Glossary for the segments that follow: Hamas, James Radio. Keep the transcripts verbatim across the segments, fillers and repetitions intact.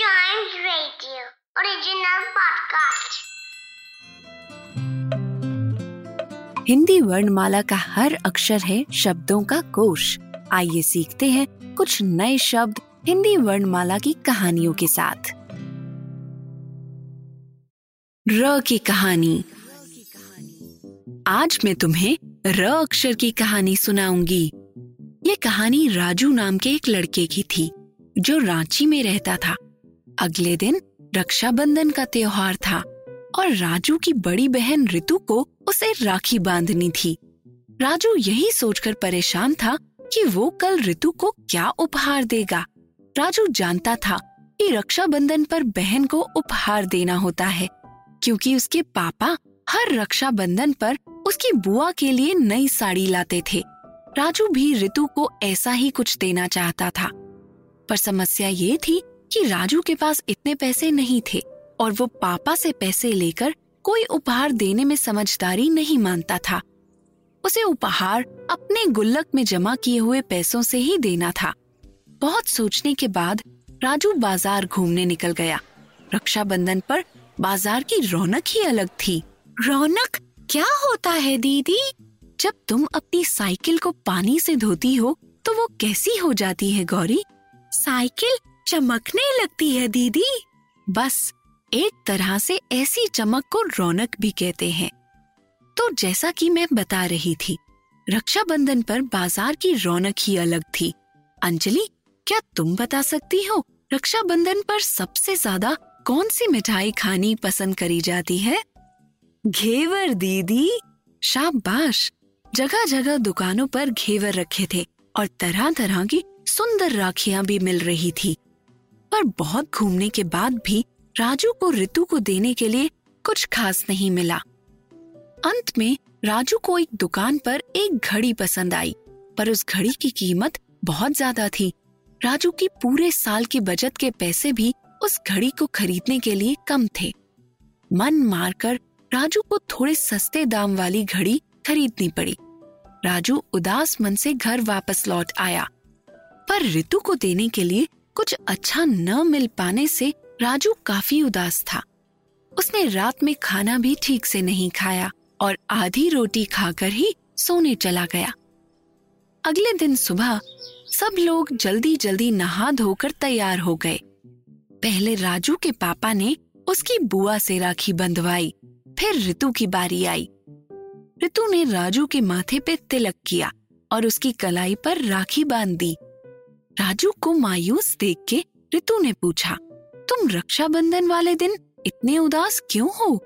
James Radio original podcast. Hindi वर्णमाला का हर अक्षर है शब्दों का कोश। आइए सीखते हैं कुछ नए शब्द हिंदी वर्णमाला की कहानियों के साथ। र की कहानी। आज मैं तुम्हें र अक्षर की कहानी सुनाऊंगी। ये कहानी राजू नाम के एक लड़के की थी जो रांची में रहता था। अगले दिन रक्षाबंधन का त्योहार था और राजू की बड़ी बहन ऋतु को उसे राखी बांधनी थी। राजू यही सोचकर परेशान था कि वो कल ऋतु को क्या उपहार देगा। राजू जानता था कि रक्षाबंधन पर बहन को उपहार देना होता है, क्योंकि उसके पापा हर रक्षाबंधन पर उसकी बुआ के लिए नई साड़ी लाते थे। राजू भी ऋतु को ऐसा ही कुछ देना चाहता था, पर समस्या ये थी कि राजू के पास इतने पैसे नहीं थे और वो पापा से पैसे लेकर कोई उपहार देने में समझदारी नहीं मानता था। उसे उपहार अपने गुल्लक में जमा किए हुए पैसों से ही देना था। बहुत सोचने के बाद राजू बाजार घूमने निकल गया। रक्षाबंधन पर बाजार की रौनक ही अलग थी। रौनक क्या होता है दीदी? जब तुम अपनी साइकिल को पानी से धोती हो तो वो कैसी हो जाती है गौरी? साइकिल चमकने लगती है दीदी। बस एक तरह से ऐसी चमक को रौनक भी कहते हैं। तो जैसा कि मैं बता रही थी, रक्षाबंधन पर बाजार की रौनक ही अलग थी। अंजलि, क्या तुम बता सकती हो रक्षाबंधन पर सबसे ज्यादा कौन सी मिठाई खानी पसंद करी जाती है? घेवर दीदी। शाबाश। जगह जगह दुकानों पर घेवर रखे थे और तरह तरह की सुंदर राखियां भी मिल रही थी। पर बहुत घूमने के बाद भी राजू को ऋतु को देने के लिए कुछ खास नहीं मिला। अंत में राजू को एक दुकान पर एक घड़ी पसंद आई, पर उस घड़ी की कीमत बहुत ज्यादा थी। राजू की पूरे साल की बचत के पैसे भी उस घड़ी को खरीदने के लिए कम थे। मन मारकर राजू को थोड़े सस्ते दाम वाली घड़ी खरीदनी पड़ी। राजू उदास मन से घर वापस लौट आया, पर ऋतु को देने के लिए कुछ अच्छा न मिल पाने से राजू काफी उदास था। उसने रात में खाना भी ठीक से नहीं खाया और आधी रोटी खाकर ही सोने चला गया। अगले दिन सुबह सब लोग जल्दी जल्दी नहा धोकर तैयार हो गए। पहले राजू के पापा ने उसकी बुआ से राखी बंधवाई, फिर ऋतु की बारी आई। ऋतु ने राजू के माथे पे तिलक किया और उसकी कलाई पर राखी बांध दी। राजू को मायूस देख के ऋतु ने पूछा, तुम रक्षाबंधन वाले दिन इतने उदास क्यों हो?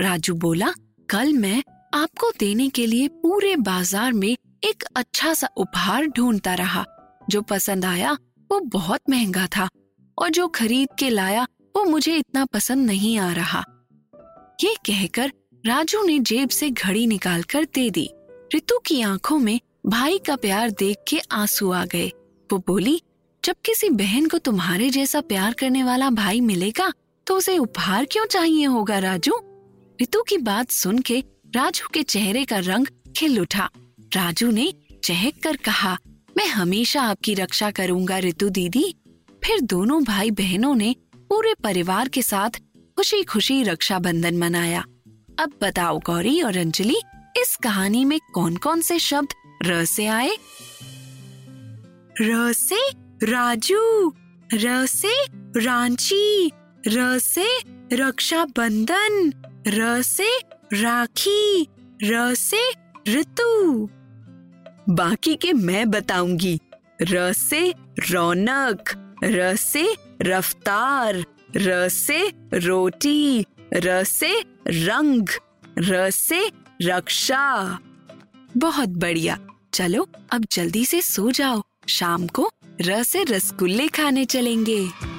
राजू बोला, कल मैं आपको देने के लिए पूरे बाजार में एक अच्छा सा उपहार ढूंढता रहा। जो पसंद आया वो बहुत महंगा था और जो खरीद के लाया वो मुझे इतना पसंद नहीं आ रहा। ये कहकर राजू ने जेब से घड़ी निकालकर दे दी। ऋतु की आंखों में भाई का प्यार देख के आंसू आ गए। वो बोली, जब किसी बहन को तुम्हारे जैसा प्यार करने वाला भाई मिलेगा तो उसे उपहार क्यों चाहिए होगा राजू? ऋतु की बात सुन के राजू के चेहरे का रंग खिल उठा। राजू ने चहक कर कहा, मैं हमेशा आपकी रक्षा करूंगा ऋतु दीदी। फिर दोनों भाई बहनों ने पूरे परिवार के साथ खुशी खुशी रक्षाबंधन मनाया। अब बताओ गौरी और अंजलि, इस कहानी में कौन कौन से शब्द र से आए? र से राजू, र से रांची, र से रक्षाबंधन, र से राखी, र से ऋतु। बाकी के मैं बताऊंगी। र से रौनक, र से रफ्तार, र से रोटी, र से रंग, र से रक्षा। बहुत बढ़िया। चलो अब जल्दी से सो जाओ, शाम को र से रसगुल्ले खाने चलेंगे।